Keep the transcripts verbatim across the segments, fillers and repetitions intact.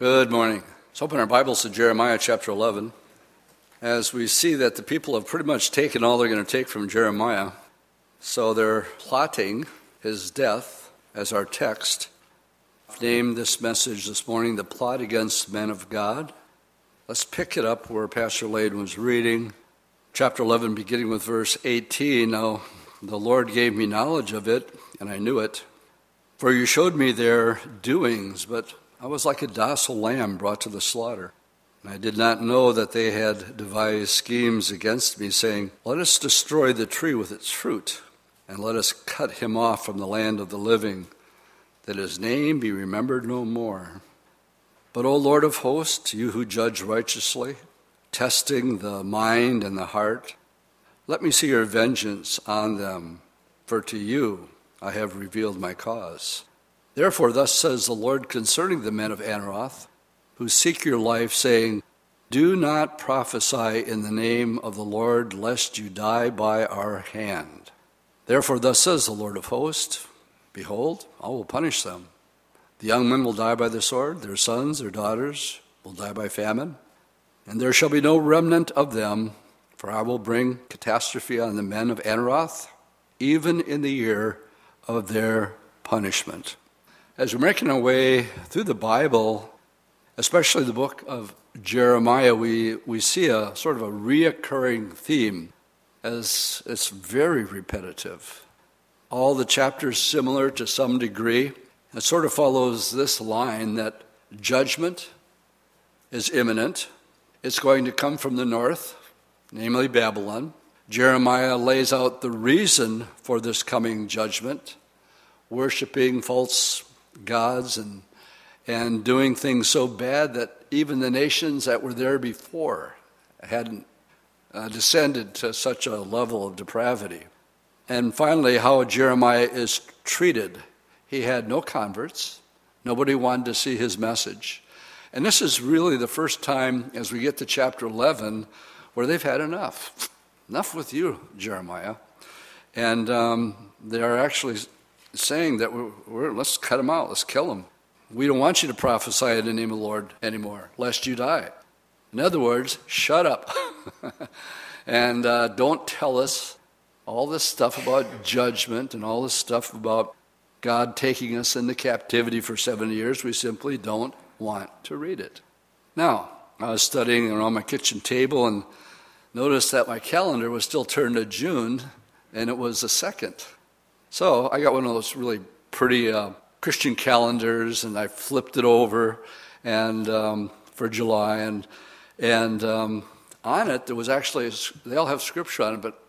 Good morning. Let's open our Bibles to Jeremiah chapter eleven. As we see that the people have pretty much taken all they're going to take from Jeremiah, so they're plotting his death as our text. I've named this message this morning, The Plot Against Men of God. Let's pick it up where Pastor Lane was reading. Chapter eleven, beginning with verse eighteen. Now, the Lord gave me knowledge of it, and I knew it. For you showed me their doings, but I was like a docile lamb brought to the slaughter, and I did not know that they had devised schemes against me, saying, "Let us destroy the tree with its fruit, and let us cut him off from the land of the living, that his name be remembered no more." But, O Lord of hosts, you who judge righteously, testing the mind and the heart, let me see your vengeance on them, for to you I have revealed my cause. Therefore, thus says the Lord concerning the men of Anaroth, who seek your life, saying, "Do not prophesy in the name of the Lord, lest you die by our hand." Therefore, thus says the Lord of hosts, "Behold, I will punish them. The young men will die by the sword, their sons, their daughters will die by famine, and there shall be no remnant of them, for I will bring catastrophe on the men of Anaroth, even in the year of their punishment." As we're making our way through the Bible, especially the book of Jeremiah, we, we see a sort of a reoccurring theme, as it's very repetitive. All the chapters similar to some degree. It sort of follows this line that judgment is imminent. It's going to come from the north, namely Babylon. Jeremiah lays out the reason for this coming judgment, worshiping false gods and and doing things so bad that even the nations that were there before hadn't uh, descended to such a level of depravity. And finally, how Jeremiah is treated. He had no converts. Nobody wanted to see his message. And this is really the first time, as we get to chapter eleven, where they've had enough. Enough with you, Jeremiah. And um, they are actually saying that we're, we're, let's cut him out, let's kill him. We don't want you to prophesy in the name of the Lord anymore, lest you die. In other words, shut up and uh, don't tell us all this stuff about judgment and all this stuff about God taking us into captivity for seventy years. We simply don't want to read it. Now, I was studying around my kitchen table and noticed that my calendar was still turned to June, and it was the second. So I got one of those really pretty uh, Christian calendars, and I flipped it over, and um, for July, and and um, on it there was actually a, they all have scripture on it, but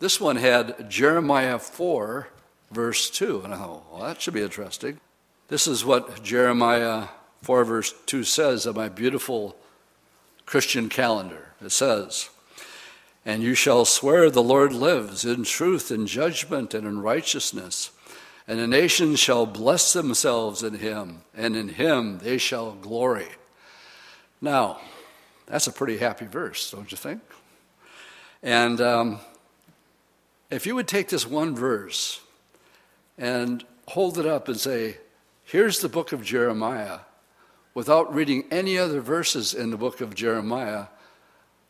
this one had Jeremiah four verse two, and I thought, well, that should be interesting. This is what Jeremiah four verse two says of my beautiful Christian calendar. It says, "And you shall swear the Lord lives, in truth, in judgment, and in righteousness. And the nations shall bless themselves in him, and in him they shall glory." Now, that's a pretty happy verse, don't you think? And um, if you would take this one verse and hold it up and say, here's the book of Jeremiah, without reading any other verses in the book of Jeremiah,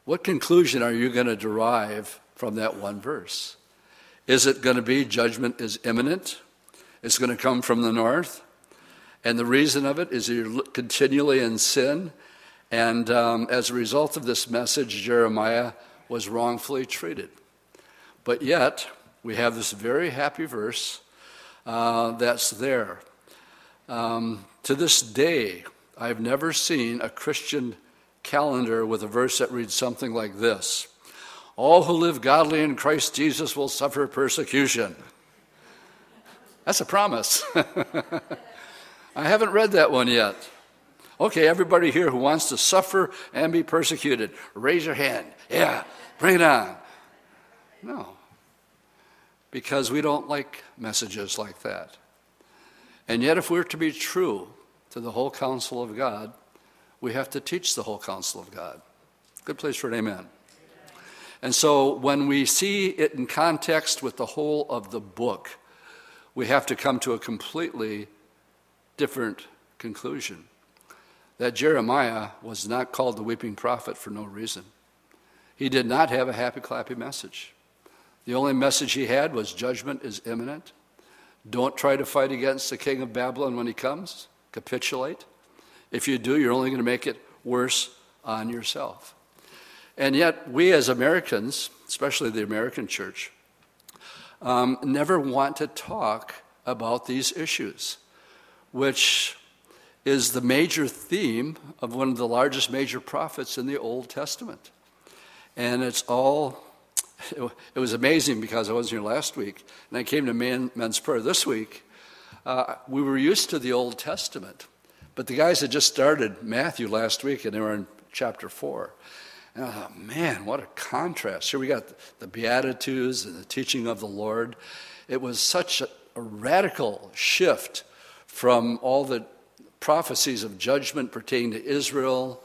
what conclusion are you going to derive from that one verse? Is it going to be judgment is imminent? It's going to come from the north? And the reason of it is you're continually in sin. And um, as a result of this message, Jeremiah was wrongfully treated. But yet, we have this very happy verse uh, that's there. Um, to this day, I've never seen a Christian calendar with a verse that reads something like this: "All who live godly in Christ Jesus will suffer persecution." That's a promise. I haven't read that one yet. Okay, everybody here who wants to suffer and be persecuted, raise your hand. Yeah, bring it on. No, because we don't like messages like that. And yet, if we're to be true to the whole counsel of God, we have to teach the whole counsel of God. Good place for an amen. And so when we see it in context with the whole of the book, we have to come to a completely different conclusion. that Jeremiah was not called the weeping prophet for no reason. He did not have a happy, clappy message. The only message he had was judgment is imminent. Don't try to fight against the king of Babylon when he comes. Capitulate. If you do, you're only going to make it worse on yourself. And yet, we as Americans, especially the American church, um, never want to talk about these issues, which is the major theme of one of the largest major prophets in the Old Testament. And it's all, it was amazing because I was here last week, and I came to men, men's prayer this week. Uh, we were used to the Old Testament, but the guys had just started Matthew last week, and they were in chapter four. And I thought, man, what a contrast. Here we got the Beatitudes and the teaching of the Lord. It was such a, a radical shift from all the prophecies of judgment pertaining to Israel.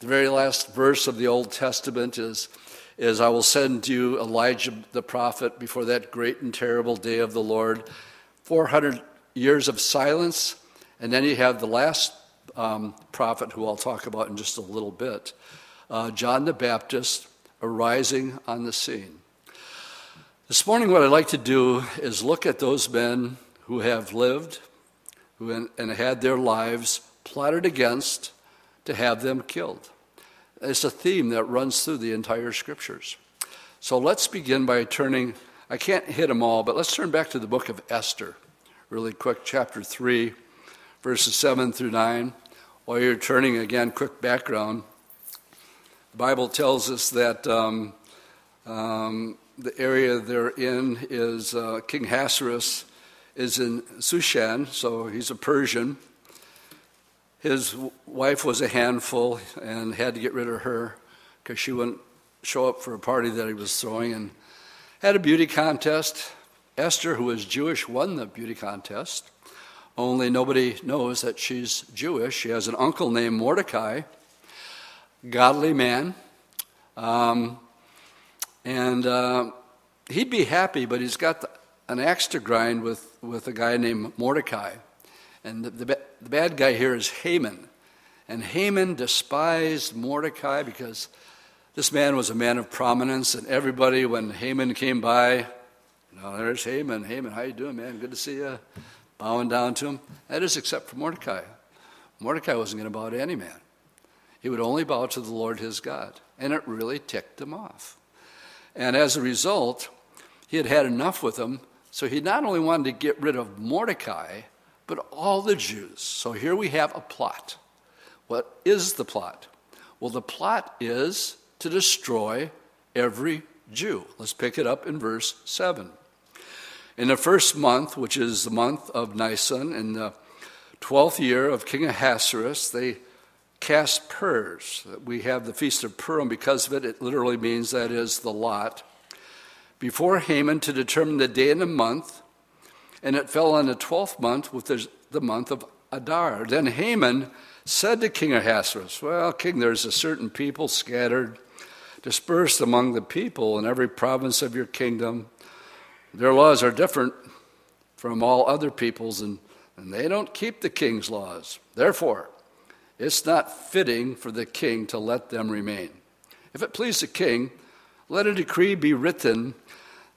The very last verse of the Old Testament is, is I will send you Elijah the prophet before that great and terrible day of the Lord. four hundred years of silence, and then you have the last um, prophet, who I'll talk about in just a little bit, uh, John the Baptist, arising on the scene. This morning what I'd like to do is look at those men who have lived who in, and had their lives plotted against to have them killed. It's a theme that runs through the entire scriptures. So let's begin by turning, I can't hit them all, but let's turn back to the book of Esther really quick, chapter three, verses seven through nine. While you're turning, again, quick background. The Bible tells us that um, um, the area they're in is, uh, King Ahasuerus is in Sushan, so he's a Persian. His wife was a handful and had to get rid of her because she wouldn't show up for a party that he was throwing, and had a beauty contest. Esther, who was Jewish, won the beauty contest, only nobody knows that she's Jewish. She has an uncle named Mordecai, godly man, um, and uh, he'd be happy, but he's got the, an axe to grind with, with a guy named Mordecai, and the, the, the bad guy here is Haman, and Haman despised Mordecai because this man was a man of prominence, and everybody, when Haman came by, oh, there's Haman. Haman, how you doing, man? Good to see you. Bowing down to him. That is except for Mordecai. Mordecai wasn't going to bow to any man. He would only bow to the Lord his God. And it really ticked him off. And as a result, he had had enough with him. So he not only wanted to get rid of Mordecai, but all the Jews. So here we have a plot. What is the plot? Well, the plot is to destroy every Jew. Let's pick it up in verse seven. In the first month, which is the month of Nisan, in the twelfth year of King Ahasuerus, they cast purrs. We have the Feast of Purim because of it. It literally means, that is, the lot. Before Haman, to determine the day and the month, and it fell on the twelfth month, which is the month of Adar. Then Haman said to King Ahasuerus, well, king, there's a certain people scattered, dispersed among the people in every province of your kingdom. Their laws are different from all other peoples, and, and they don't keep the king's laws. Therefore, it's not fitting for the king to let them remain. If it please the king, let a decree be written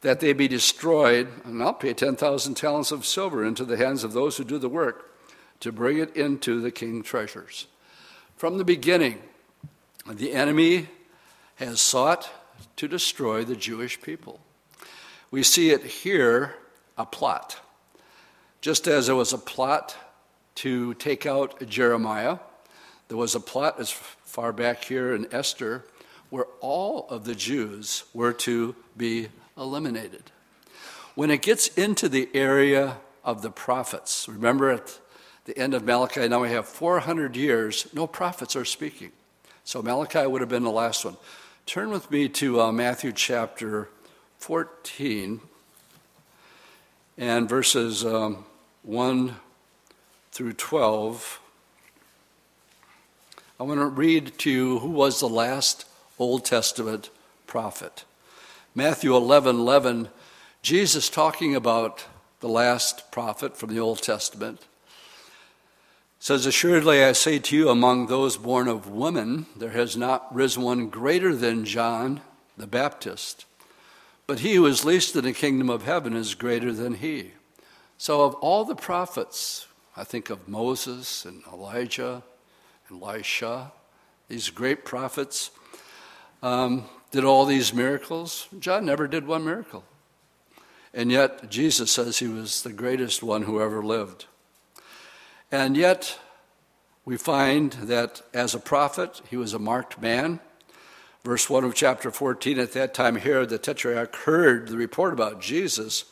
that they be destroyed, and I'll pay ten thousand talents of silver into the hands of those who do the work to bring it into the king's treasures. From the beginning, the enemy has sought to destroy the Jewish people. We see it here, a plot. Just as there was a plot to take out Jeremiah, there was a plot as far back here in Esther where all of the Jews were to be eliminated. When it gets into the area of the prophets, remember at the end of Malachi, now we have four hundred years, no prophets are speaking. So Malachi would have been the last one. Turn with me to uh, Matthew chapter fourteen and verses um, one through twelve. I want to read to you who was the last Old Testament prophet. Matthew eleven eleven, Jesus talking about the last prophet from the Old Testament says, "Assuredly I say to you, among those born of women, there has not risen one greater than John the Baptist. But he who is least in the kingdom of heaven is greater than he." So of all the prophets, I think of Moses and Elijah and Elisha, these great prophets, um, did all these miracles. John never did one miracle. And yet Jesus says he was the greatest one who ever lived. And yet we find that as a prophet, he was a marked man. Verse one of chapter fourteen, "At that time Herod the Tetrarch heard the report about Jesus,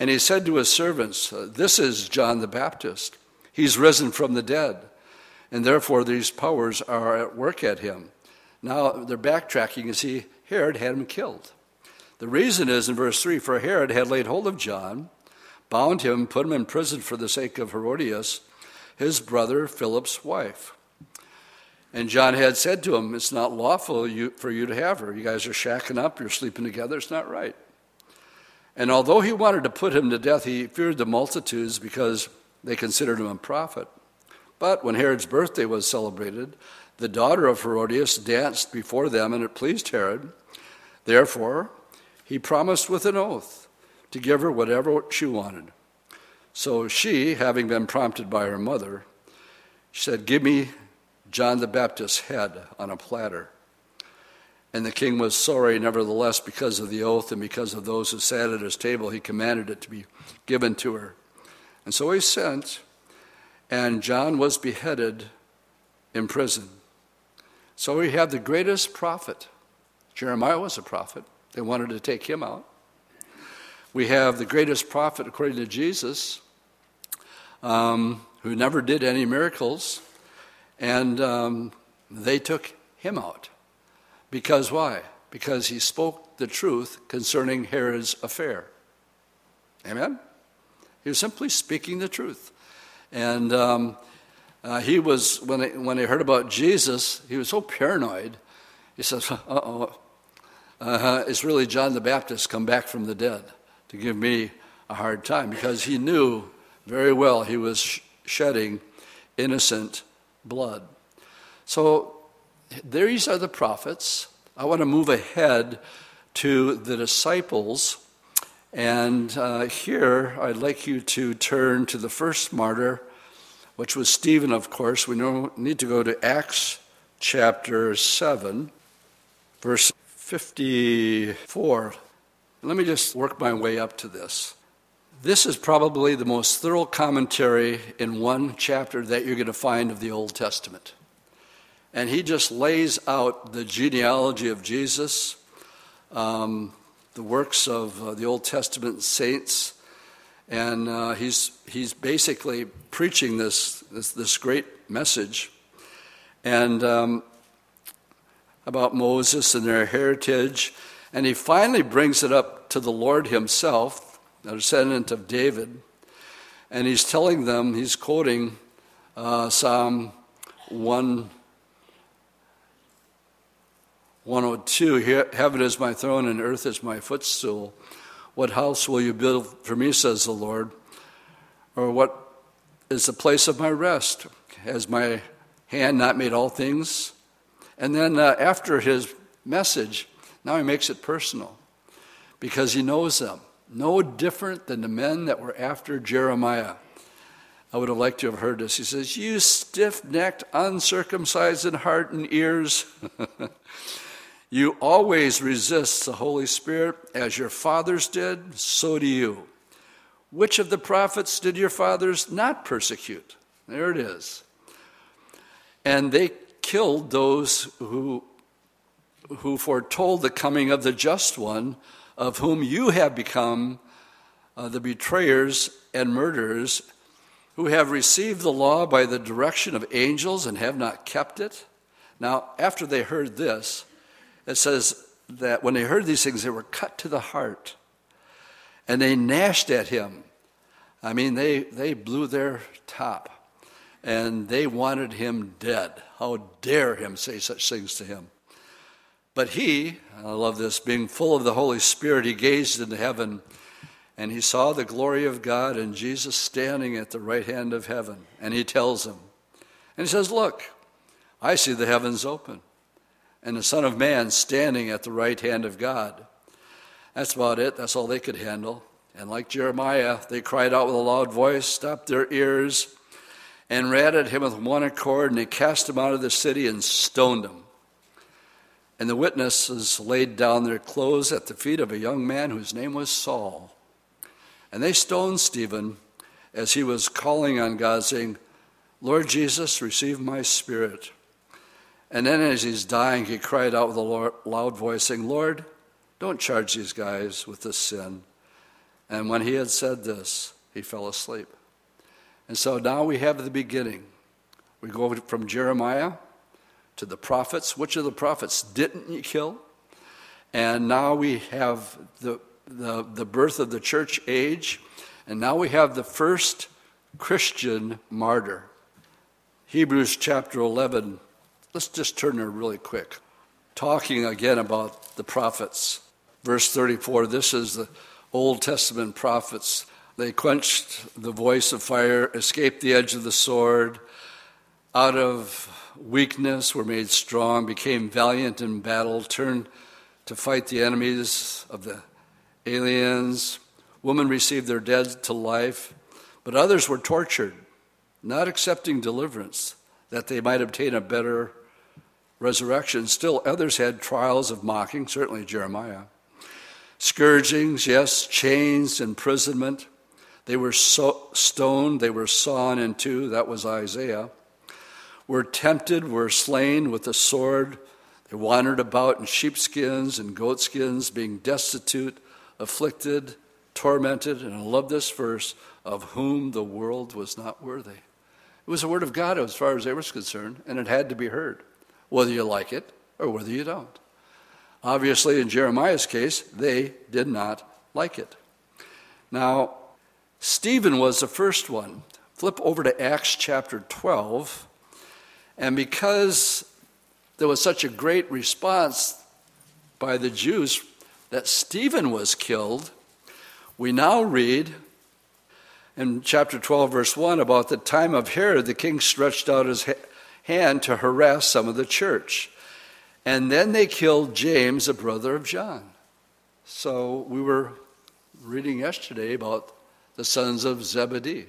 and he said to his servants, 'This is John the Baptist. He's risen from the dead, and therefore these powers are at work at him.'" Now they're backtracking and see Herod had him killed. The reason is in verse three, "For Herod had laid hold of John, bound him, put him in prison for the sake of Herodias, his brother Philip's wife. And John had said to him, 'It's not lawful you, for you to have her. You guys are shacking up, you're sleeping together, it's not right.' And although he wanted to put him to death, he feared the multitudes because they considered him a prophet. But when Herod's birthday was celebrated, the daughter of Herodias danced before them, and it pleased Herod. Therefore, he promised with an oath to give her whatever she wanted. So she, having been prompted by her mother, said, 'Give me John the Baptist's head on a platter.' And the king was sorry, nevertheless, because of the oath and because of those who sat at his table, he commanded it to be given to her. And so he sent, and John was beheaded in prison." So we have the greatest prophet. Jeremiah was a prophet. They wanted to take him out. We have the greatest prophet, according to Jesus, um, who never did any miracles, and um, they took him out. Because why? Because he spoke the truth concerning Herod's affair. Amen? He was simply speaking the truth. And um, uh, he was, when they, when they heard about Jesus, he was so paranoid. He says, uh-oh, uh, it's really John the Baptist come back from the dead to give me a hard time. Because he knew very well he was sh- shedding innocent blood. So these are the prophets. I want to move ahead to the disciples. And uh, here I'd like you to turn to the first martyr, which was Stephen, of course. We know, need to go to Acts chapter seven, verse fifty-four. Let me just work my way up to this. This is probably the most thorough commentary in one chapter that you're going to find of the Old Testament. And he just lays out the genealogy of Jesus, um, the works of uh, the Old Testament saints, and uh, he's he's basically preaching this this, this great message, and um, about Moses and their heritage, and he finally brings it up to the Lord himself, a descendant of David, and he's telling them, he's quoting uh, Psalm one. one oh two, "Heaven is my throne and earth is my footstool. What house will you build for me, says the Lord? Or what is the place of my rest? Has my hand not made all things?" And then uh, after his message, now he makes it personal because he knows them. No different than the men that were after Jeremiah. I would have liked to have heard this. He says, "You stiff-necked, uncircumcised in heart and ears, you always resist the Holy Spirit, as your fathers did, so do you. Which of the prophets did your fathers not persecute?" There it is. "And they killed those who, who foretold the coming of the Just One, of whom you have become uh, the betrayers and murderers, who have received the law by the direction of angels and have not kept it." Now, after they heard this, it says that when they heard these things, they were cut to the heart, and they gnashed at him. I mean, they, they blew their top, and they wanted him dead. How dare him say such things to him? But he, I love this, "being full of the Holy Spirit, he gazed into heaven, and he saw the glory of God and Jesus standing at the right hand of heaven." And he tells him, And he says, look, I see the heavens open and the Son of Man standing at the right hand of God. That's about it. That's all they could handle. And like Jeremiah, they cried out with a loud voice, stopped their ears, and ran at him with one accord, and they cast him out of the city and stoned him. And the witnesses laid down their clothes at the feet of a young man whose name was Saul. And they stoned Stephen as he was calling on God, saying, Lord Jesus, receive my spirit. And then as he's dying, he cried out with a loud voice, saying, Lord, don't charge these guys with this sin. And when he had said this, he fell asleep. And so now we have the beginning. We go from Jeremiah to the prophets. Which of the prophets didn't you kill? And now we have the, the, the birth of the church age. And now we have the first Christian martyr. Hebrews chapter eleven. Let's just turn there really quick. Talking again about the prophets. Verse thirty-four, this is the Old Testament prophets. They quenched the voice of fire, escaped the edge of the sword, out of weakness were made strong, became valiant in battle, turned to fight the enemies of the aliens. Women received their dead to life, but others were tortured, not accepting deliverance, that they might obtain a better resurrection. Still others had trials of mocking, certainly Jeremiah. Scourgings, yes, chains, imprisonment. They were so stoned, they were sawn in two, that was Isaiah. Were tempted, were slain with a sword. They wandered about in sheepskins and goatskins, being destitute, afflicted, tormented, and I love this verse, of whom the world was not worthy. It was the word of God as far as they were concerned, and it had to be heard, whether you like it or whether you don't. Obviously, in Jeremiah's case, they did not like it. Now, Stephen was the first one. Flip over to Acts chapter twelve. And because there was such a great response by the Jews that Stephen was killed, we now read in chapter twelve, verse one, about the time of Herod, the king stretched out his hand to harass some of the church. And then they killed James, a brother of John. So we were reading yesterday about the sons of Zebedee,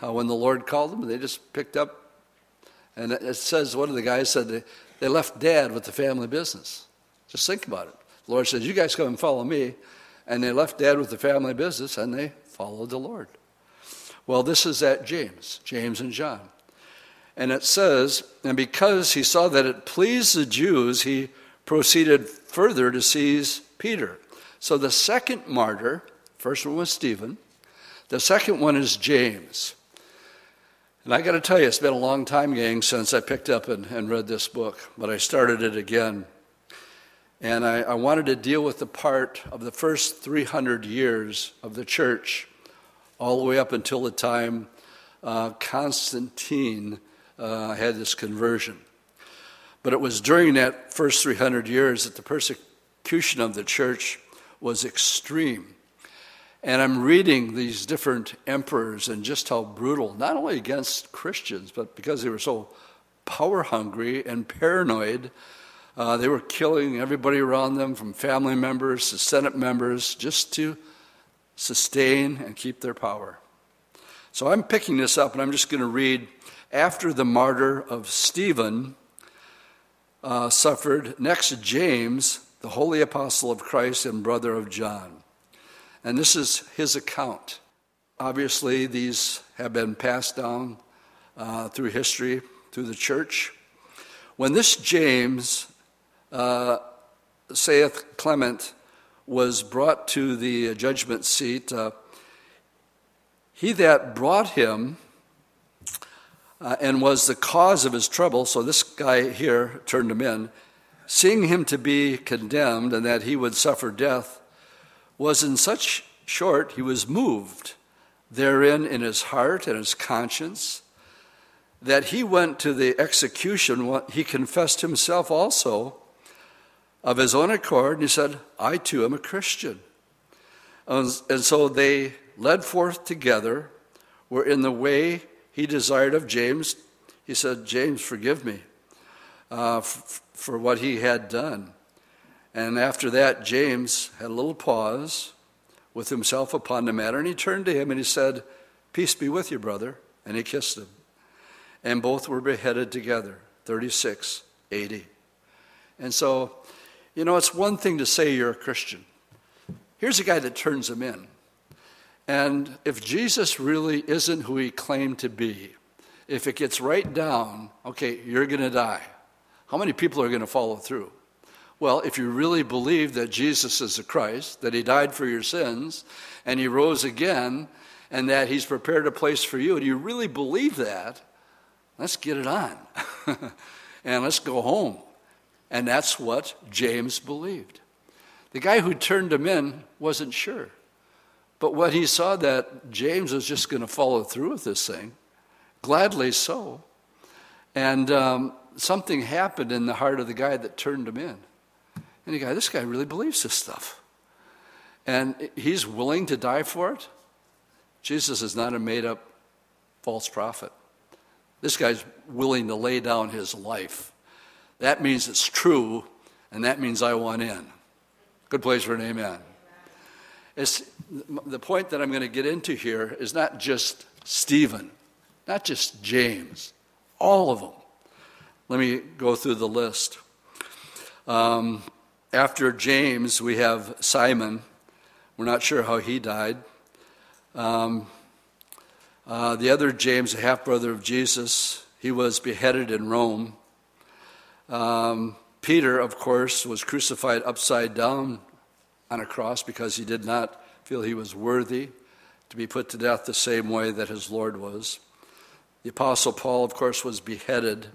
how when the Lord called them, they just picked up. And it says, one of the guys said, they, they left dad with the family business. Just think about it. The Lord says, you guys come and follow me. And they left dad with the family business, and they followed the Lord. Well, this is at James, James and John. And it says, and because he saw that it pleased the Jews, he proceeded further to seize Peter. So the second martyr, first one was Stephen, the second one is James. And I got to tell you, it's been a long time, gang, since I picked up and, and read this book, but I started it again. And I, I wanted to deal with the part of the first three hundred years of the church, all the way up until the time uh, Constantine Uh, had this conversion. But it was during that first three hundred years that the persecution of the church was extreme. And I'm reading these different emperors and just how brutal, not only against Christians, but because they were so power hungry and paranoid, uh, they were killing everybody around them, from family members to Senate members, just to sustain and keep their power. So I'm picking this up, and I'm just going to read. After the martyr of Stephen uh, suffered, next James, the holy apostle of Christ and brother of John. And this is his account. Obviously, these have been passed down uh, through history, through the church. When this James, uh, saith Clement, was brought to the judgment seat, uh, he that brought him, Uh, and was the cause of his trouble, so this guy here turned him in, seeing him to be condemned and that he would suffer death, was in such short he was moved therein in his heart and his conscience, that he went to the execution. He confessed himself also of his own accord, and he said, I too am a Christian. And, and so they led forth together, were in the way he desired of James. He said, James, forgive me uh, f- for what he had done. And after that, James had a little pause with himself upon the matter, and he turned to him and he said, peace be with you, brother. And he kissed him. And both were beheaded together, thirty-six A D. And so, you know, it's one thing to say you're a Christian. Here's a guy that turns him in. And if Jesus really isn't who he claimed to be, if it gets right down, okay, you're going to die. How many people are going to follow through? Well, if you really believe that Jesus is the Christ, that he died for your sins, and he rose again, and that he's prepared a place for you, and you really believe that, let's get it on. And let's go home. And that's what James believed. The guy who turned him in wasn't sure. But when he saw that James was just going to follow through with this thing, gladly so. And um, something happened in the heart of the guy that turned him in. And he go, this guy really believes this stuff. And he's willing to die for it. Jesus is not a made-up false prophet. This guy's willing to lay down his life. That means it's true, and that means I want in. Good place for an amen. It's, the point that I'm going to get into here is not just Stephen, not just James, all of them. Let me go through the list. Um, after James, we have Simon. We're not sure how he died. Um, uh, the other James, a half-brother of Jesus, he was beheaded in Rome. Um, Peter, of course, was crucified upside down on a cross because he did not feel he was worthy to be put to death the same way that his Lord was. The Apostle Paul, of course, was beheaded.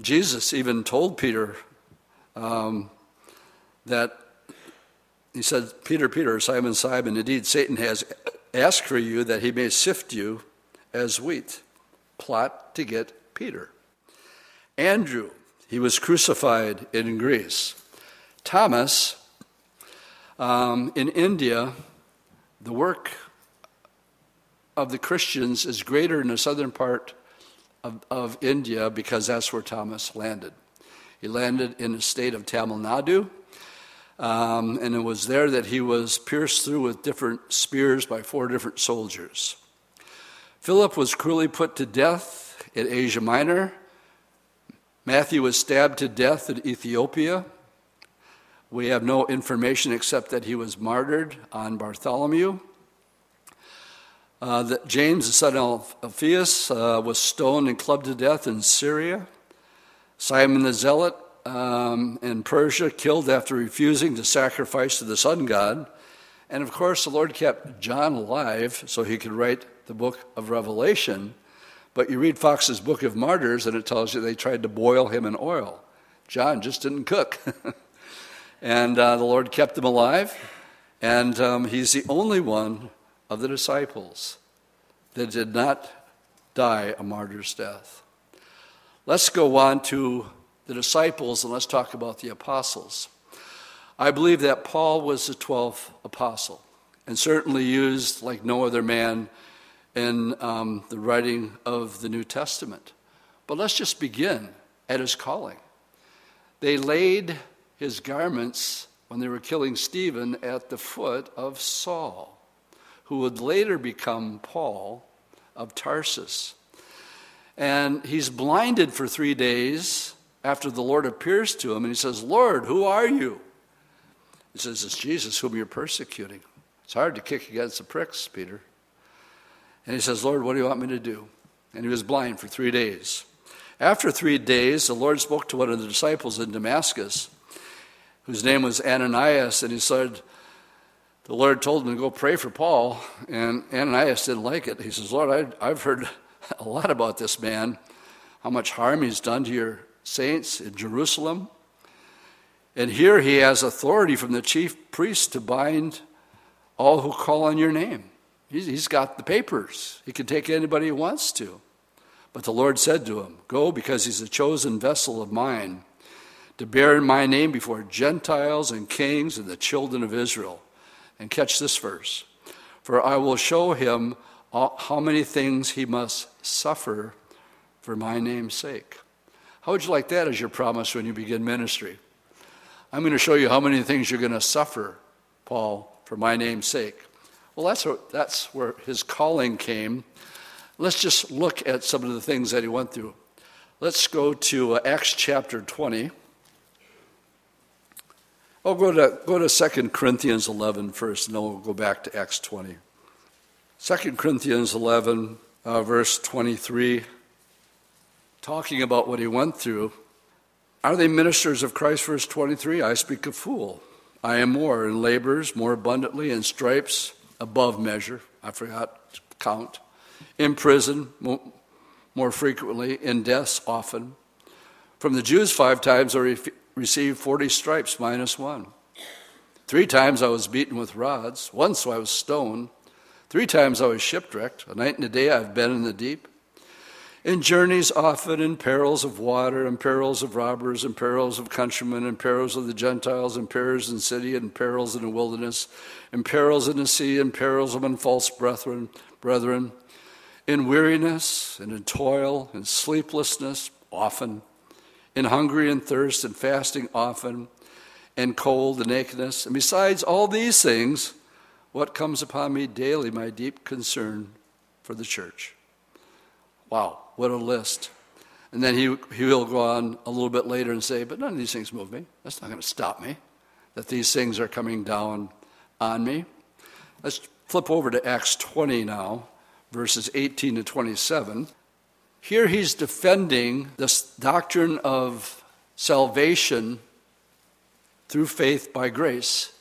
Jesus even told Peter um, that, he said, Peter, Peter, Simon, Simon, indeed Satan has asked for you that he may sift you as wheat. Plot to get Peter. Andrew, he was crucified in Greece. Thomas, um, in India, the work of the Christians is greater in the southern part of, of India because that's where Thomas landed. He landed in the state of Tamil Nadu, um, and it was there that he was pierced through with different spears by four different soldiers. Philip was cruelly put to death in Asia Minor. Matthew was stabbed to death in Ethiopia. We have no information except that he was martyred on Bartholomew. Uh, that James, the son of Alphaeus, uh, was stoned and clubbed to death in Syria. Simon the Zealot um, in Persia, killed after refusing to sacrifice to the sun god. And of course, the Lord kept John alive so he could write the book of Revelation. But you read Fox's Book of Martyrs, and it tells you they tried to boil him in oil. John just didn't cook. And uh, the Lord kept him alive. And um, he's the only one of the disciples that did not die a martyr's death. Let's go on to the disciples, and let's talk about the apostles. I believe that Paul was the twelfth apostle, and certainly used like no other man in um, the writing of the New Testament. But let's just begin at his calling. They laid his garments when they were killing Stephen at the foot of Saul, who would later become Paul of Tarsus. And he's blinded for three days after the Lord appears to him, and he says, Lord, who are you? He says, it's Jesus whom you're persecuting. It's hard to kick against the pricks, Peter. And he says, Lord, what do you want me to do? And he was blind for three days. After three days, the Lord spoke to one of the disciples in Damascus, whose name was Ananias, and he said, the Lord told him to go pray for Paul, and Ananias didn't like it. He says, Lord, I, I've heard a lot about this man, how much harm he's done to your saints in Jerusalem. And here he has authority from the chief priest to bind all who call on your name. He's got the papers. He can take anybody he wants to. But the Lord said to him, go, because he's a chosen vessel of mine to bear my name before Gentiles and kings and the children of Israel. And catch this verse. For I will show him how many things he must suffer for my name's sake. How would you like that as your promise when you begin ministry? I'm going to show you how many things you're going to suffer, Paul, for my name's sake. Well, that's what, that's where his calling came. Let's just look at some of the things that he went through. Let's go to uh, Acts chapter twenty. Oh, go to go to Second Corinthians eleven first, and then we'll go back to Acts twenty. Second Corinthians eleven, uh, verse twenty-three, talking about what he went through. Are they ministers of Christ? Verse twenty-three, I speak a fool. I am more in labors, more abundantly, in stripes, above measure. I forgot to count. In prison, more frequently, in deaths, often. From the Jews five times I re- received forty stripes minus one. Three times I was beaten with rods. Once I was stoned. Three times I was shipwrecked. A night and a day I have been in the deep. In journeys often, in perils of water, in perils of robbers, in perils of countrymen, in perils of the Gentiles, in perils in the city, in perils in the wilderness, in perils in the sea, in perils among false brethren, brethren, in weariness, and in toil, in sleeplessness, often, in hunger and thirst, and fasting often, and cold and nakedness. And besides all these things, what comes upon me daily, my deep concern for the church. Wow. What a list. And then he, he will go on a little bit later and say, but none of these things move me. That's not going to stop me, that these things are coming down on me. Let's flip over to Acts twenty now, verses eighteen to twenty-seven. Here he's defending this doctrine of salvation through faith by grace.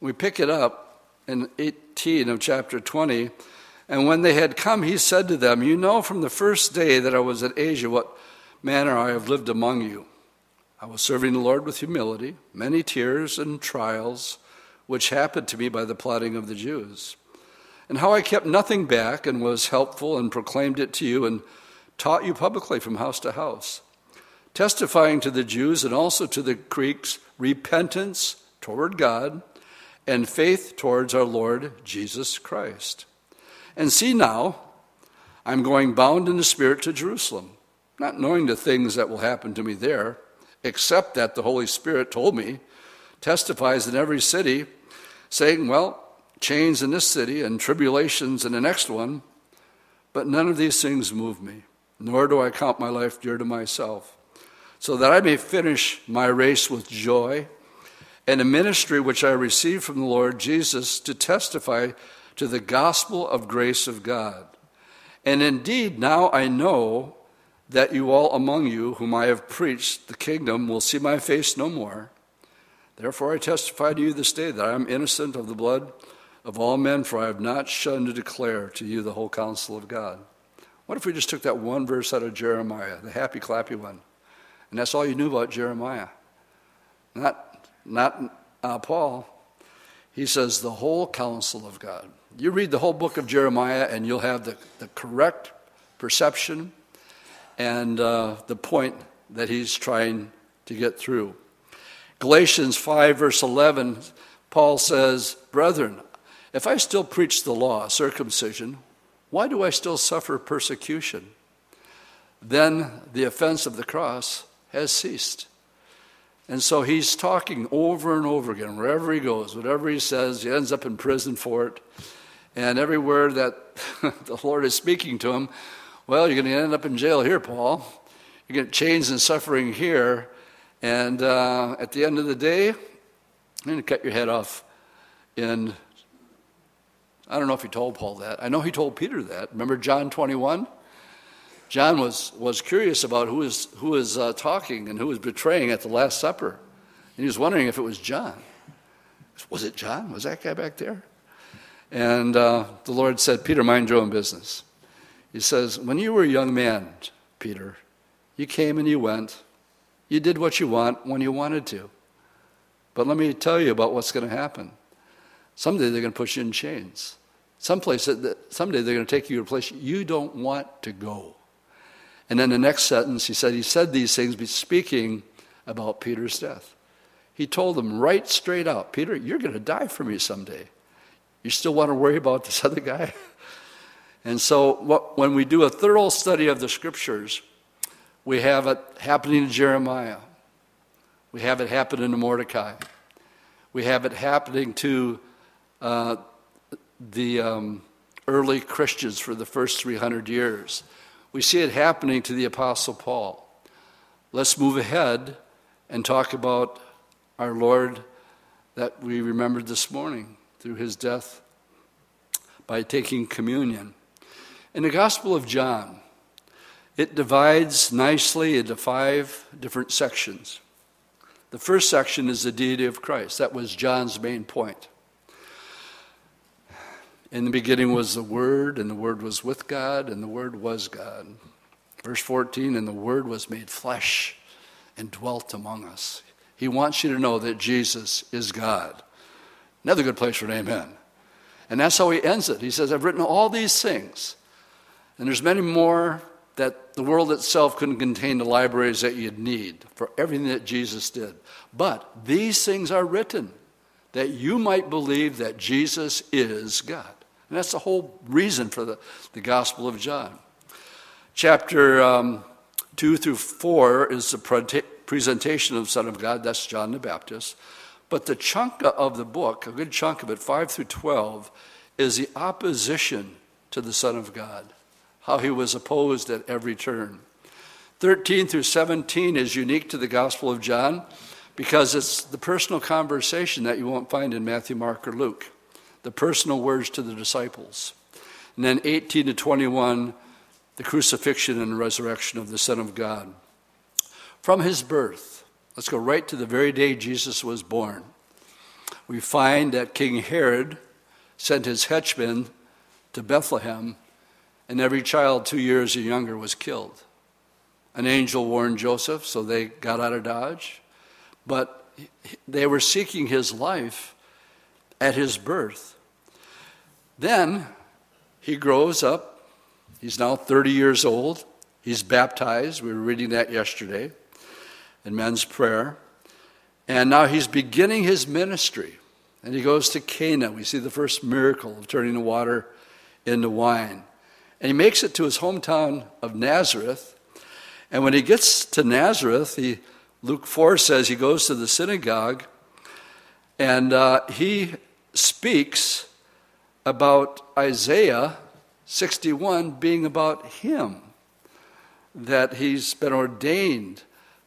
We pick it up in eighteen of chapter twenty. And when they had come, he said to them, you know from the first day that I was at Asia what manner I have lived among you. I was serving the Lord with humility, many tears and trials, which happened to me by the plotting of the Jews. And how I kept nothing back and was helpful and proclaimed it to you and taught you publicly from house to house, testifying to the Jews and also to the Greeks repentance toward God and faith towards our Lord Jesus Christ. And see now, I'm going bound in the Spirit to Jerusalem, not knowing the things that will happen to me there, except that the Holy Spirit told me, testifies in every city, saying, well, chains in this city and tribulations in the next one, but none of these things move me, nor do I count my life dear to myself, so that I may finish my race with joy and a ministry which I received from the Lord Jesus to testify to the gospel of grace of God. And indeed, now I know that you all among you, whom I have preached the kingdom, will see my face no more. Therefore I testify to you this day that I am innocent of the blood of all men, for I have not shunned to declare to you the whole counsel of God. What if we just took that one verse out of Jeremiah, the happy clappy one, and that's all you knew about Jeremiah? Not, not uh, Paul. He says the whole counsel of God. You read the whole book of Jeremiah and you'll have the, the correct perception and uh, the point that he's trying to get through. Galatians five, verse eleven, Paul says, brethren, if I still preach the law, circumcision, why do I still suffer persecution? Then the offense of the cross has ceased. And so he's talking over and over again, wherever he goes, whatever he says, he ends up in prison for it. And everywhere that the Lord is speaking to him, well, you're going to end up in jail here, Paul. You're going to chains and suffering here. And uh, at the end of the day, you're going to cut your head off. And I don't know if he told Paul that. I know he told Peter that. Remember John twenty-one? John was, was curious about who was, who was uh, talking and who was betraying at the Last Supper. And he was wondering if it was John. Was it John? Was that guy back there? And uh, the Lord said, Peter, mind your own business. He says, when you were a young man, Peter, you came and you went. You did what you want when you wanted to. But let me tell you about what's going to happen. Someday they're going to put you in chains. Someplace that someday they're going to take you to a place you don't want to go. And then the next sentence, he said, he said these things, be speaking about Peter's death. He told them right straight out, Peter, you're going to die for me someday. You still want to worry about this other guy? And so what, when we do a thorough study of the scriptures, we have it happening in Jeremiah. We have it happening to Mordecai. We have it happening to uh, the um, early Christians for the first three hundred years. We see it happening to the Apostle Paul. Let's move ahead and talk about our Lord that we remembered this morning through his death by taking communion. In the Gospel of John, it divides nicely into five different sections. The first section is the deity of Christ. That was John's main point. In the beginning was the Word, and the Word was with God, and the Word was God. Verse fourteen, and the Word was made flesh and dwelt among us. He wants you to know that Jesus is God. Another good place for an amen. And that's how he ends it. He says, I've written all these things, and there's many more that the world itself couldn't contain the libraries that you'd need for everything that Jesus did. But these things are written that you might believe that Jesus is God. And that's the whole reason for the, the Gospel of John. Chapter um, two through four is the pre- presentation of the Son of God. That's John the Baptist. But the chunk of the book, a good chunk of it, five through twelve, is the opposition to the Son of God, how he was opposed at every turn. thirteen through seventeen is unique to the Gospel of John because it's the personal conversation that you won't find in Matthew, Mark, or Luke, the personal words to the disciples. And then eighteen to twenty-one, the crucifixion and resurrection of the Son of God. From his birth, let's go right to the very day Jesus was born. We find that King Herod sent his henchmen to Bethlehem, and every child two years or younger was killed. An angel warned Joseph, so they got out of Dodge. But they were seeking his life at his birth. Then he grows up. He's now thirty years old. He's baptized. We were reading that yesterday in men's prayer. And now he's beginning his ministry. And he goes to Cana. We see the first miracle of turning the water into wine. And he makes it to his hometown of Nazareth. And when he gets to Nazareth, he, Luke four says he goes to the synagogue and uh, he speaks about Isaiah sixty-one being about him, that he's been ordained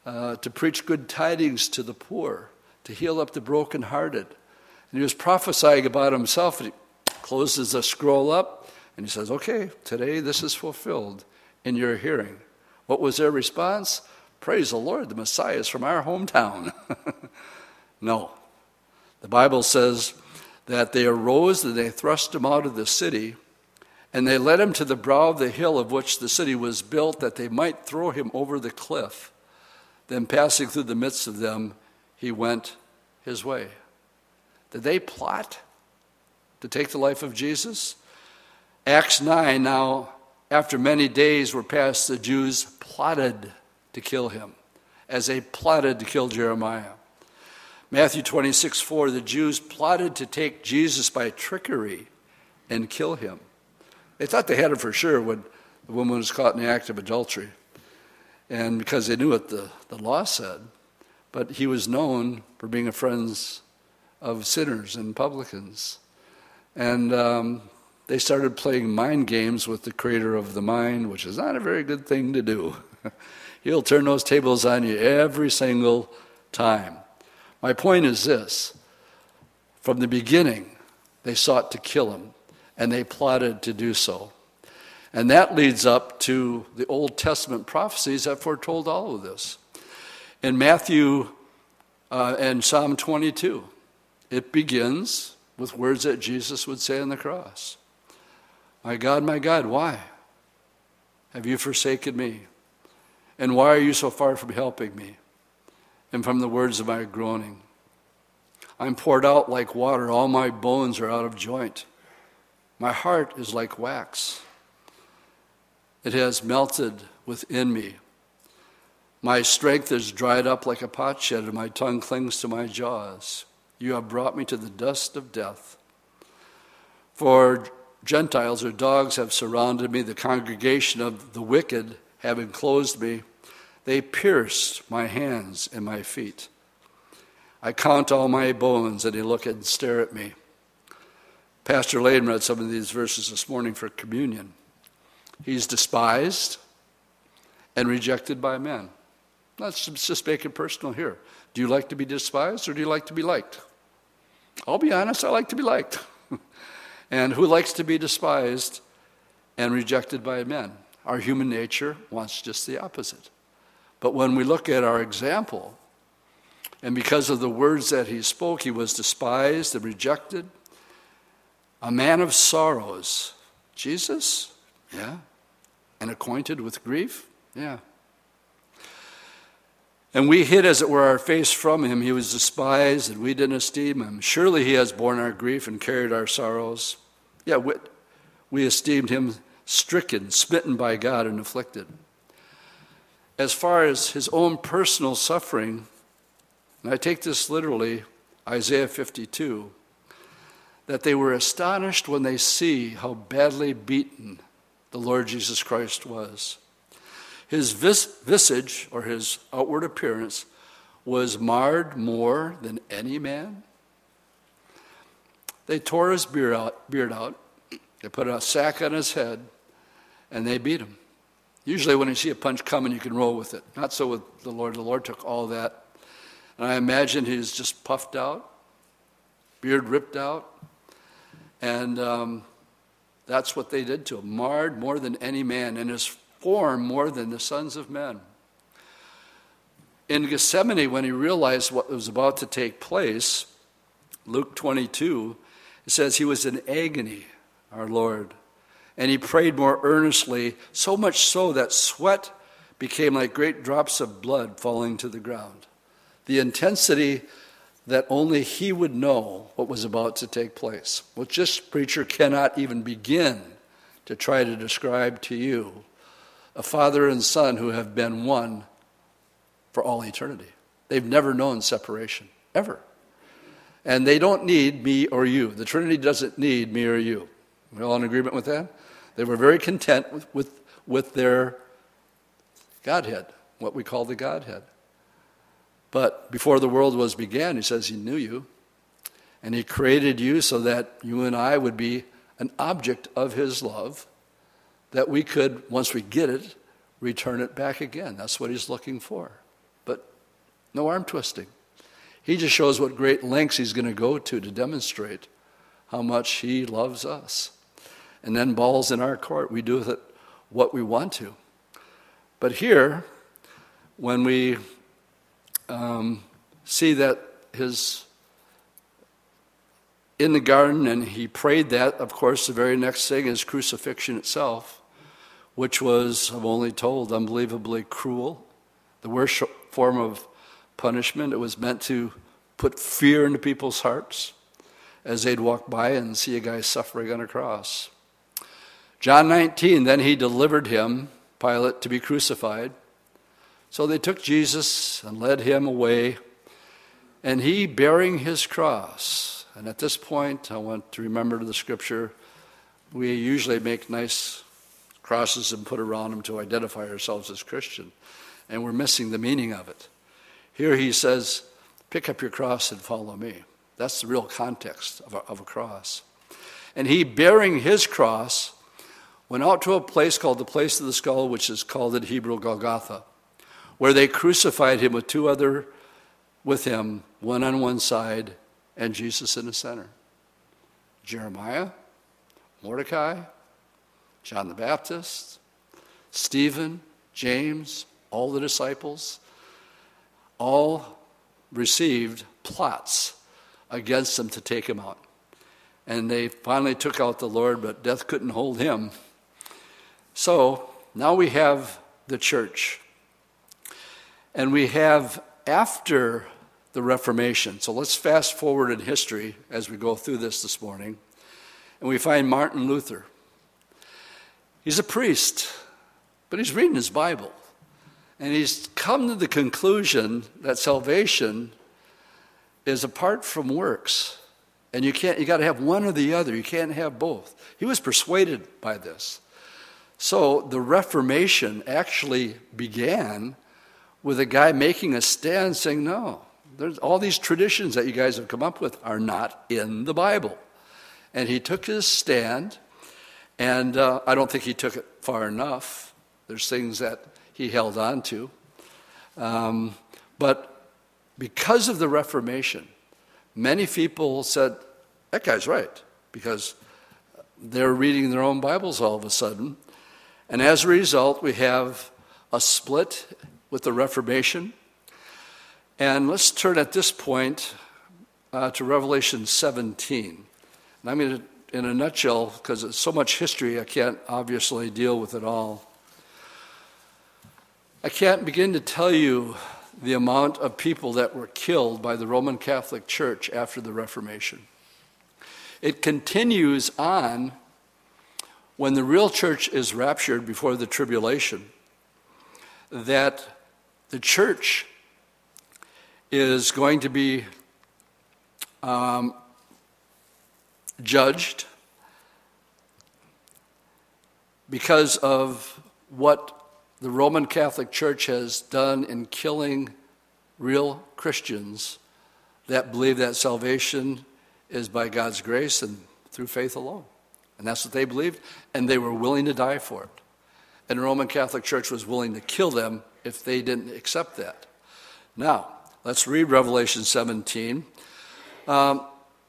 uh, to preach good tidings to the poor, to heal up the brokenhearted. And he was prophesying about himself. And he closes the scroll up. And he says, okay, today this is fulfilled in your hearing. What was their response? Praise the Lord, the Messiah is from our hometown. No. The Bible says that they arose and they thrust him out of the city, and they led him to the brow of the hill of which the city was built, that they might throw him over the cliff. Then passing through the midst of them, he went his way. Did they plot to take the life of Jesus? Acts nine, now, after many days were passed, the Jews plotted to kill him, as they plotted to kill Jeremiah. Matthew twenty-six four, the Jews plotted to take Jesus by trickery and kill him. They thought they had him for sure when the woman was caught in the act of adultery, and because they knew what the, the law said. But he was known for being a friend of sinners and publicans. And Um, They started playing mind games with the creator of the mind, which is not a very good thing to do. He'll turn those tables on you every single time. My point is this. From the beginning, they sought to kill him, and they plotted to do so. And that leads up to the Old Testament prophecies that foretold all of this. In Matthew uh, and Psalm twenty-two, it begins with words that Jesus would say on the cross. My God, my God, why have you forsaken me? And why are you so far from helping me? And from the words of my groaning. I'm poured out like water. All my bones are out of joint. My heart is like wax. It has melted within me. My strength is dried up like a potsherd, and my tongue clings to my jaws. You have brought me to the dust of death. For Gentiles or dogs have surrounded me. The congregation of the wicked have enclosed me. They pierced my hands and my feet. I count all my bones, and they look and stare at me. Pastor Lane read some of these verses this morning for communion. He's despised and rejected by men. Let's just make it personal here. Do you like to be despised, or do you like to be liked? I'll be honest, I like to be liked. And who likes to be despised and rejected by men? Our human nature wants just the opposite. But when we look at our example, and because of the words that he spoke, he was despised and rejected. A man of sorrows. Jesus? Yeah. And acquainted with grief? Yeah. And we hid, as it were, our face from him. He was despised, and we didn't esteem him. Surely he has borne our grief and carried our sorrows. Yeah, we, we esteemed him stricken, smitten by God, and afflicted. As far as his own personal suffering, and I take this literally, Isaiah fifty-two, that they were astonished when they see how badly beaten the Lord Jesus Christ was. His vis- visage, or his outward appearance, was marred more than any man. They tore his beard out, beard out. They put a sack on his head, and they beat him. Usually when you see a punch coming, you can roll with it. Not so with the Lord. The Lord took all that. And I imagine he's just puffed out, beard ripped out, and um, that's what they did to him, marred more than any man, and his form more than the sons of men. In Gethsemane, when he realized what was about to take place, Luke twenty-two, it says he was in agony, our Lord, and he prayed more earnestly, so much so that sweat became like great drops of blood falling to the ground. The intensity that only he would know what was about to take place, which this preacher cannot even begin to try to describe to you, a father and son who have been one for all eternity. They've never known separation, ever. And they don't need me or you. The Trinity doesn't need me or you. Are we all in agreement with that? They were very content with, with, with their Godhead, what we call the Godhead. But before the world was began, he says he knew you, and he created you so that you and I would be an object of his love, that we could, once we get it, return it back again. That's what he's looking for. But no arm twisting. He just shows what great lengths he's going to go to to demonstrate how much he loves us. And then ball's in our court. We do with it what we want to. But here, when we Um, see that his in the garden, and he prayed that, of course, the very next thing is crucifixion itself, which was, I'm only told, unbelievably cruel, the worst form of punishment. It was meant to put fear into people's hearts as they'd walk by and see a guy suffering on a cross. John nineteen, then he delivered him, Pilate, to be crucified. So they took Jesus and led him away, and he bearing his cross. And at this point, I want to remember the scripture. We usually make nice crosses and put around them to identify ourselves as Christian, and we're missing the meaning of it. Here he says, pick up your cross and follow me. That's the real context of a, of a cross. And he bearing his cross went out to a place called the place of the skull, which is called in Hebrew Golgotha, where they crucified him with two other with him, one on one side and Jesus in the center. Jeremiah, Mordecai, John the Baptist, Stephen, James, all the disciples, all received plots against them to take him out. And they finally took out the Lord, but death couldn't hold him. So now we have the church. And we have after the Reformation, so let's fast forward in history as we go through this this morning, and we find Martin Luther. He's a priest, but he's reading his Bible, and he's come to the conclusion that salvation is apart from works. And you can't, you got to have one or the other. You can't have both. He was persuaded by this. So the Reformation actually began with a guy making a stand saying, no, there's all these traditions that you guys have come up with are not in the Bible. And he took his stand, and uh, I don't think he took it far enough. There's things that he held on to. Um, but because of the Reformation, many people said, that guy's right, because they're reading their own Bibles all of a sudden. And as a result, we have a split with the Reformation. And let's turn at this point uh, to Revelation seventeen. And I'm going to, in a nutshell, because it's so much history, I can't obviously deal with it all. I can't begin to tell you the amount of people that were killed by the Roman Catholic Church after the Reformation. It continues on when the real church is raptured before the tribulation, that the church is going to be um, judged because of what the Roman Catholic Church has done in killing real Christians that believe that salvation is by God's grace and through faith alone. And that's what they believed, and they were willing to die for it. And the Roman Catholic Church was willing to kill them if they didn't accept that. Now, let's read Revelation seventeen. Um,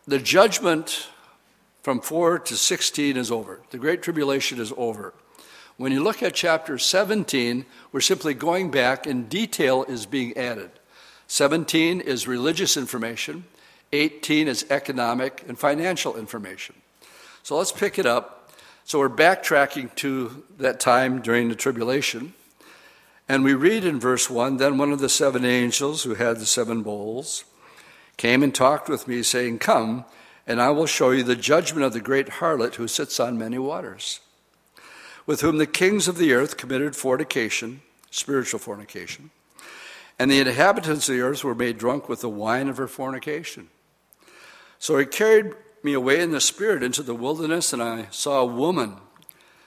the judgment from four to sixteen is over. The Great Tribulation is over. When you look at chapter seventeen, we're simply going back, and detail is being added. seventeen is religious information. eighteen is economic and financial information. So let's pick it up. So we're backtracking to that time during the tribulation. And we read in verse one, then one of the seven angels who had the seven bowls came and talked with me, saying, come, and I will show you the judgment of the great harlot who sits on many waters, with whom the kings of the earth committed fornication, spiritual fornication, and the inhabitants of the earth were made drunk with the wine of her fornication. So he carried me away in the spirit into the wilderness, and I saw a woman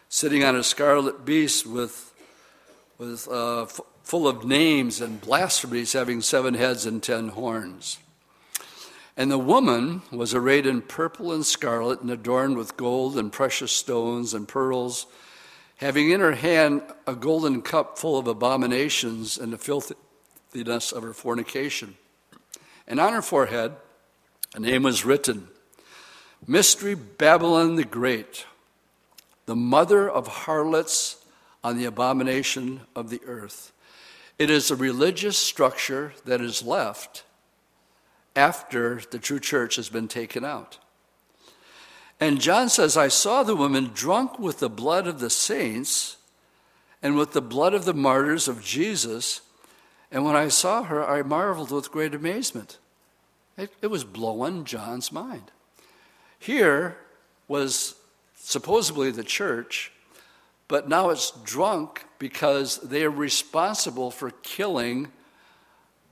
sitting on a scarlet beast with, with uh, f- full of names and blasphemies, having seven heads and ten horns. And the woman was arrayed in purple and scarlet, and adorned with gold and precious stones and pearls, having in her hand a golden cup full of abominations and the filthiness of her fornication. And on her forehead a name was written, Mystery Babylon the Great, the mother of harlots on the abomination of the earth. It is a religious structure that is left after the true church has been taken out. And John says, I saw the woman drunk with the blood of the saints and with the blood of the martyrs of Jesus. And when I saw her, I marveled with great amazement. It, it was blowing John's mind. Here was supposedly the church, but now it's drunk because they are responsible for killing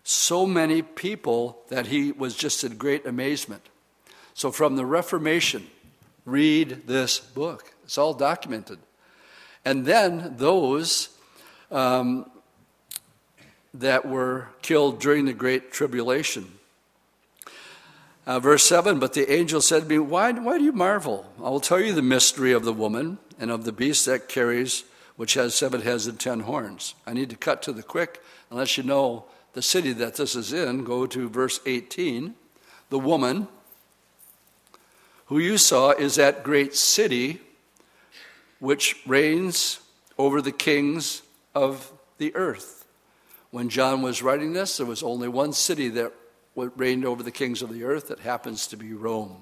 so many people that he was just in great amazement. So from the Reformation, read this book. It's all documented. And then those um, that were killed during the Great Tribulation. Uh, verse seven, but the angel said to me, why, why do you marvel? I will tell you the mystery of the woman and of the beast that carries, which has seven heads and ten horns. I need to cut to the quick, unless you know the city that this is in. Go to verse eighteen. The woman who you saw is that great city which reigns over the kings of the earth. When John was writing this, there was only one city that what reigned over the kings of the earth. It happens to be Rome.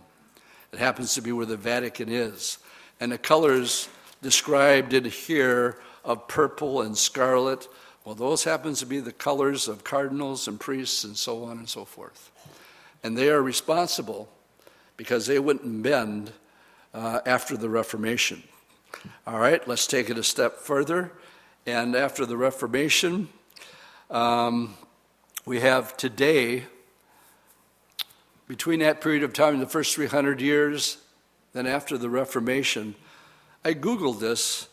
It happens to be where the Vatican is. And the colors described in here of purple and scarlet, well, those happens to be the colors of cardinals and priests and so on and so forth. And they are responsible because they wouldn't bend uh, after the Reformation. All right, let's take it a step further. And after the Reformation, um, we have today between that period of time, the first three hundred years, then after the Reformation, I Googled this.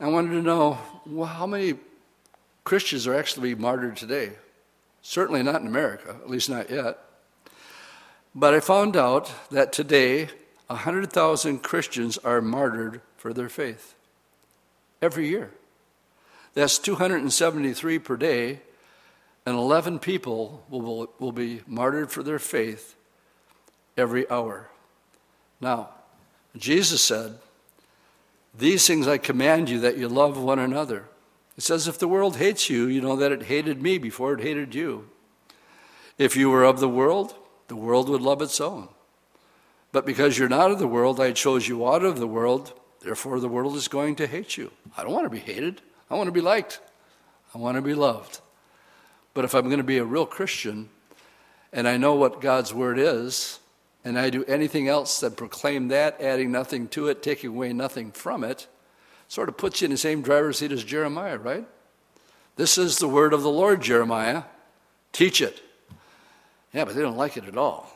I wanted to know, well, how many Christians are actually martyred today? Certainly not in America, at least not yet. But I found out that today, one hundred thousand Christians are martyred for their faith every year. That's two hundred seventy-three per day, and eleven people will, will be martyred for their faith every hour. Now, Jesus said, "These things I command you, that you love one another." It says, if the world hates you, you know that it hated me before it hated you. If you were of the world, the world would love its own. But because you're not of the world, I chose you out of the world, therefore the world is going to hate you. I don't want to be hated. I want to be liked. I want to be loved. But if I'm going to be a real Christian, and I know what God's word is, and I do anything else than proclaim that, adding nothing to it, taking away nothing from it, sort of puts you in the same driver's seat as Jeremiah, right? This is the word of the Lord, Jeremiah. Teach it. Yeah, but they don't like it at all.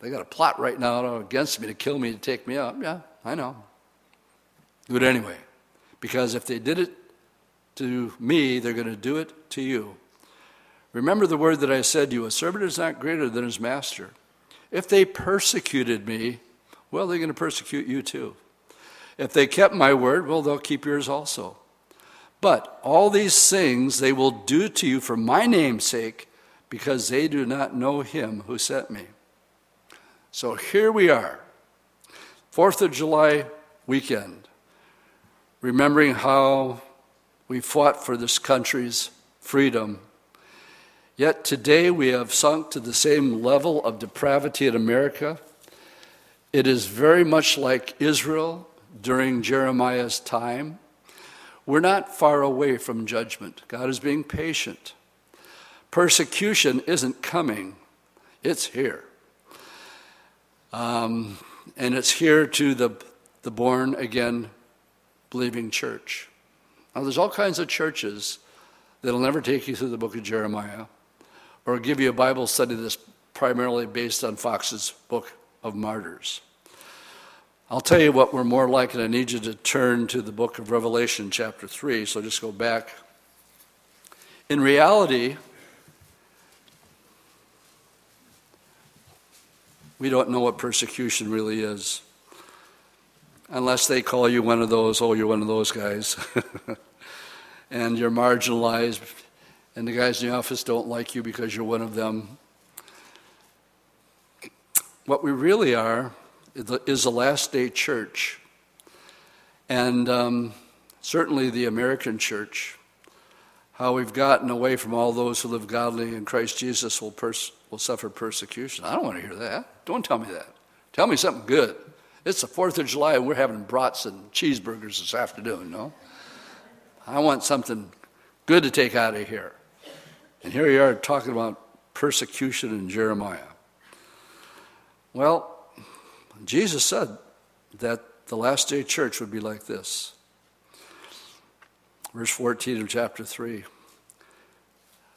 They got a plot right now against me to kill me, to take me up. Yeah, I know. Do it anyway. Because if they did it to me, they're going to do it to you. Remember the word that I said to you, a servant is not greater than his master. If they persecuted me, well, they're going to persecute you too. If they kept my word, well, they'll keep yours also. But all these things they will do to you for my name's sake, because they do not know him who sent me. So here we are, fourth of July weekend, remembering how we fought for this country's freedom. Yet today we have sunk to the same level of depravity in America. It is very much like Israel during Jeremiah's time. We're not far away from judgment. God is being patient. Persecution isn't coming. It's here. Um, and it's here to the, the born-again believing church. Now, there's all kinds of churches that'll never take you through the book of Jeremiah or give you a Bible study that's primarily based on Fox's Book of Martyrs. I'll tell you what we're more like, and I need you to turn to the book of Revelation chapter three, so just go back. In reality, we don't know what persecution really is, unless they call you one of those, oh, you're one of those guys, and you're marginalized, and the guys in the office don't like you because you're one of them. What we really are is a last day church, and um, certainly the American church, how we've gotten away from all those who live godly in Christ Jesus will pers- will suffer persecution. I don't want to hear that. Don't tell me that. Tell me something good. It's the fourth of July, and we're having brats and cheeseburgers this afternoon, no? I want something good to take out of here. And here you are talking about persecution in Jeremiah. Well, Jesus said that the last day church would be like this. Verse fourteen of chapter three.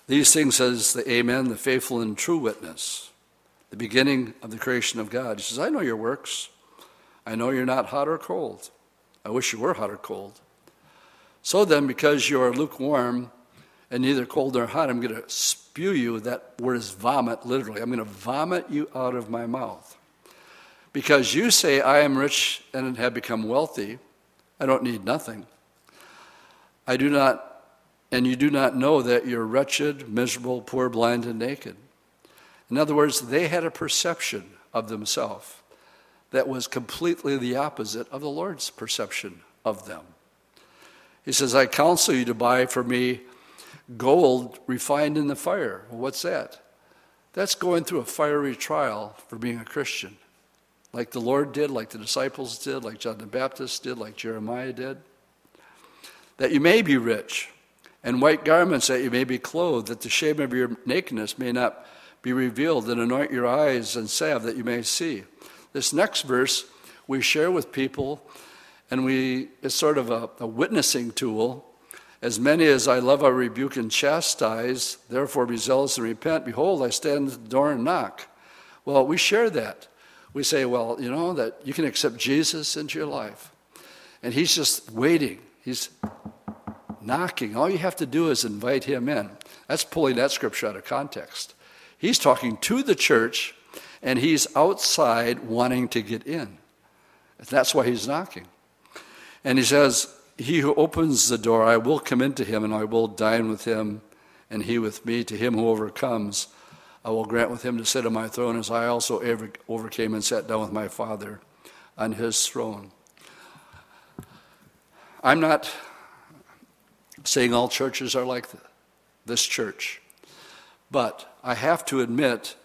These things says the Amen, the faithful and true witness, the beginning of the creation of God. He says, I know your works. I know you're not hot or cold. I wish you were hot or cold. So then, because you are lukewarm and neither cold nor hot, I'm going to spew you. That word is vomit, literally. I'm going to vomit you out of my mouth. Because you say, I am rich and have become wealthy. I don't need nothing. I do not, and you do not know that you're wretched, miserable, poor, blind, and naked. In other words, they had a perception of themselves that was completely the opposite of the Lord's perception of them. He says, I counsel you to buy for me gold refined in the fire. Well, what's that? That's going through a fiery trial for being a Christian, like the Lord did, like the disciples did, like John the Baptist did, like Jeremiah did. That you may be rich, and white garments that you may be clothed, that the shame of your nakedness may not be revealed, and anoint your eyes and salve that you may see. This next verse we share with people, and we it's sort of a, a witnessing tool. As many as I love, I rebuke and chastise. Therefore be zealous and repent. Behold, I stand at the door and knock. Well, we share that. We say, well, you know, that you can accept Jesus into your life. And he's just waiting. He's knocking. All you have to do is invite him in. That's pulling that scripture out of context. He's talking to the church, and he's outside wanting to get in. That's why he's knocking. And he says, he who opens the door, I will come into him, and I will dine with him, and he with me. To him who overcomes, I will grant with him to sit on my throne, as I also overcame and sat down with my Father on his throne. I'm not saying all churches are like this church, but I have to admit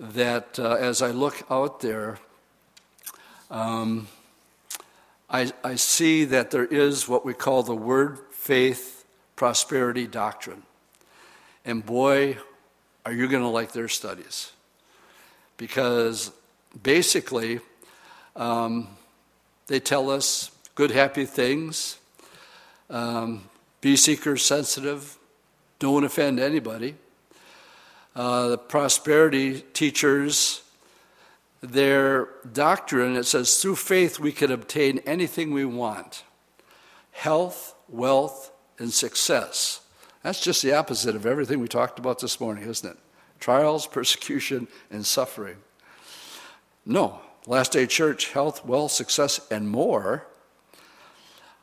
that uh, as I look out there, um, I, I see that there is what we call the word, faith, prosperity doctrine. And boy, are you going to like their studies. Because basically, um, they tell us good, happy things, um, be seeker sensitive, don't offend anybody. Uh, the prosperity teachers, their doctrine, it says, through faith we can obtain anything we want, health, wealth, and success. That's just the opposite of everything we talked about this morning, isn't it? Trials, persecution, and suffering. No, last day church, health, wealth, success, and more.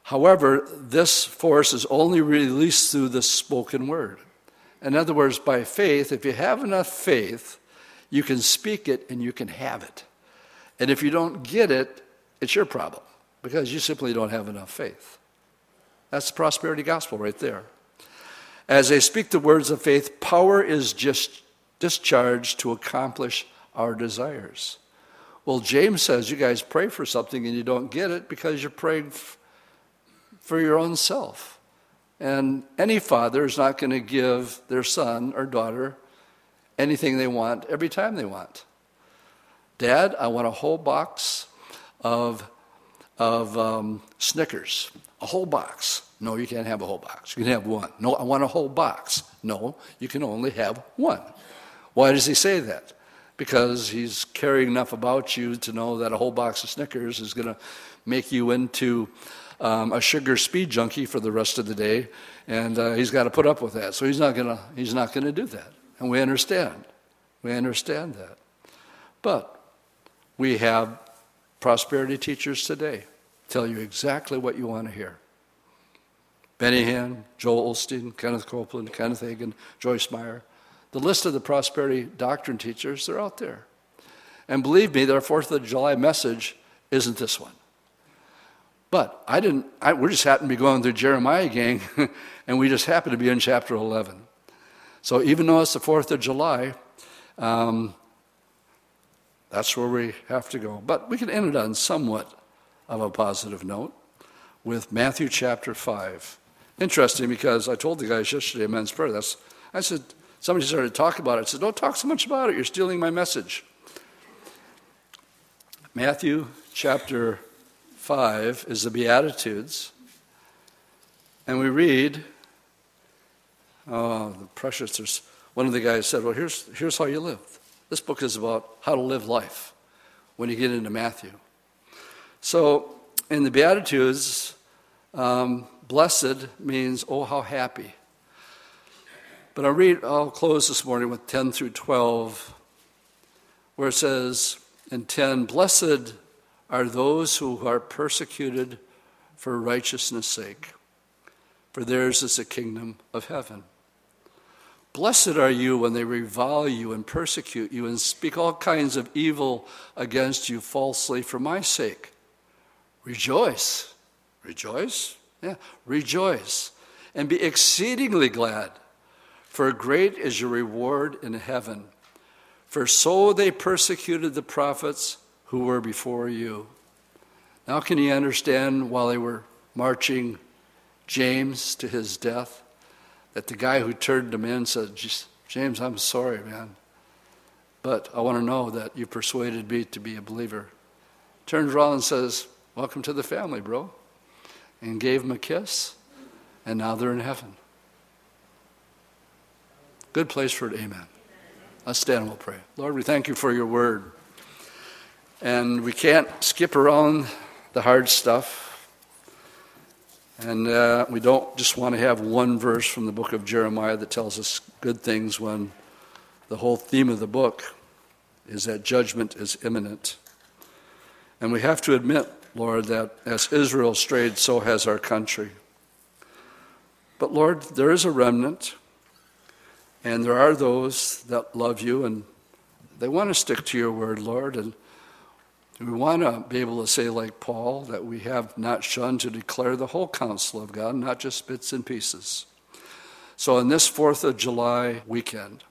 However, this force is only released through the spoken word. In other words, by faith, if you have enough faith, you can speak it and you can have it. And if you don't get it, it's your problem because you simply don't have enough faith. That's the prosperity gospel right there. As they speak the words of faith, power is just discharged to accomplish our desires. Well, James says you guys pray for something and you don't get it because you're praying f- for your own self. And any father is not going to give their son or daughter anything they want every time they want. Dad, I want a whole box of, of um, Snickers, a whole box. No, you can't have a whole box. You can have one. No, I want a whole box. No, you can only have one. Why does he say that? Because he's caring enough about you to know that a whole box of Snickers is going to make you into um, a sugar speed junkie for the rest of the day, and uh, he's got to put up with that. So he's not going to he's not going to do that. And we understand. We understand that. But we have prosperity teachers today tell you exactly what you want to hear. Benny Hinn, Joel Osteen, Kenneth Copeland, Kenneth Hagin, Joyce Meyer. The list of the prosperity doctrine teachers, they're out there. And believe me, their fourth of July message isn't this one. But I didn't, I, we just happened to be going through Jeremiah, gang, and we just happened to be in chapter eleven. So even though it's the fourth of July, um, that's where we have to go. But we can end it on somewhat of a positive note with Matthew chapter five. Interesting, because I told the guys yesterday, men's prayer, that's, I said, somebody started talking about it. I said, don't talk so much about it. You're stealing my message. Matthew chapter five is the Beatitudes. And we read, oh, the precious, there's, one of the guys said, well, here's, here's how you live. This book is about how to live life when you get into Matthew. So in the Beatitudes, um, blessed means, oh, how happy. But I'll read, I'll close this morning with ten through twelve, where it says in ten, blessed are those who are persecuted for righteousness' sake, for theirs is the kingdom of heaven. Blessed are you when they revile you and persecute you and speak all kinds of evil against you falsely for my sake. Rejoice, rejoice, yeah, rejoice, and be exceedingly glad, for great is your reward in heaven. For so they persecuted the prophets who were before you. Now can you understand while they were marching James to his death, that the guy who turned him in said, James, I'm sorry, man, but I want to know that you persuaded me to be a believer. Turns around and says, welcome to the family, bro. And gave him a kiss, and now they're in heaven. Good place for it, amen. Let's stand and we'll pray. Lord, we thank you for your word. And we can't skip around the hard stuff. And uh, we don't just want to have one verse from the book of Jeremiah that tells us good things when the whole theme of the book is that judgment is imminent. And we have to admit, Lord, that as Israel strayed, so has our country. But Lord, there is a remnant. And there are those that love you, and they want to stick to your word, Lord. And we want to be able to say, like Paul, that we have not shunned to declare the whole counsel of God, not just bits and pieces. So on this fourth of July weekend,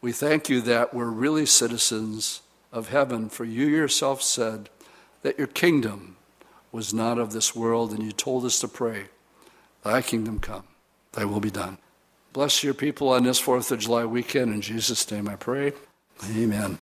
we thank you that we're really citizens of heaven, for you yourself said that your kingdom was not of this world, and you told us to pray, thy kingdom come, thy will be done. Bless your people on this fourth of July weekend. In Jesus' name I pray. Amen.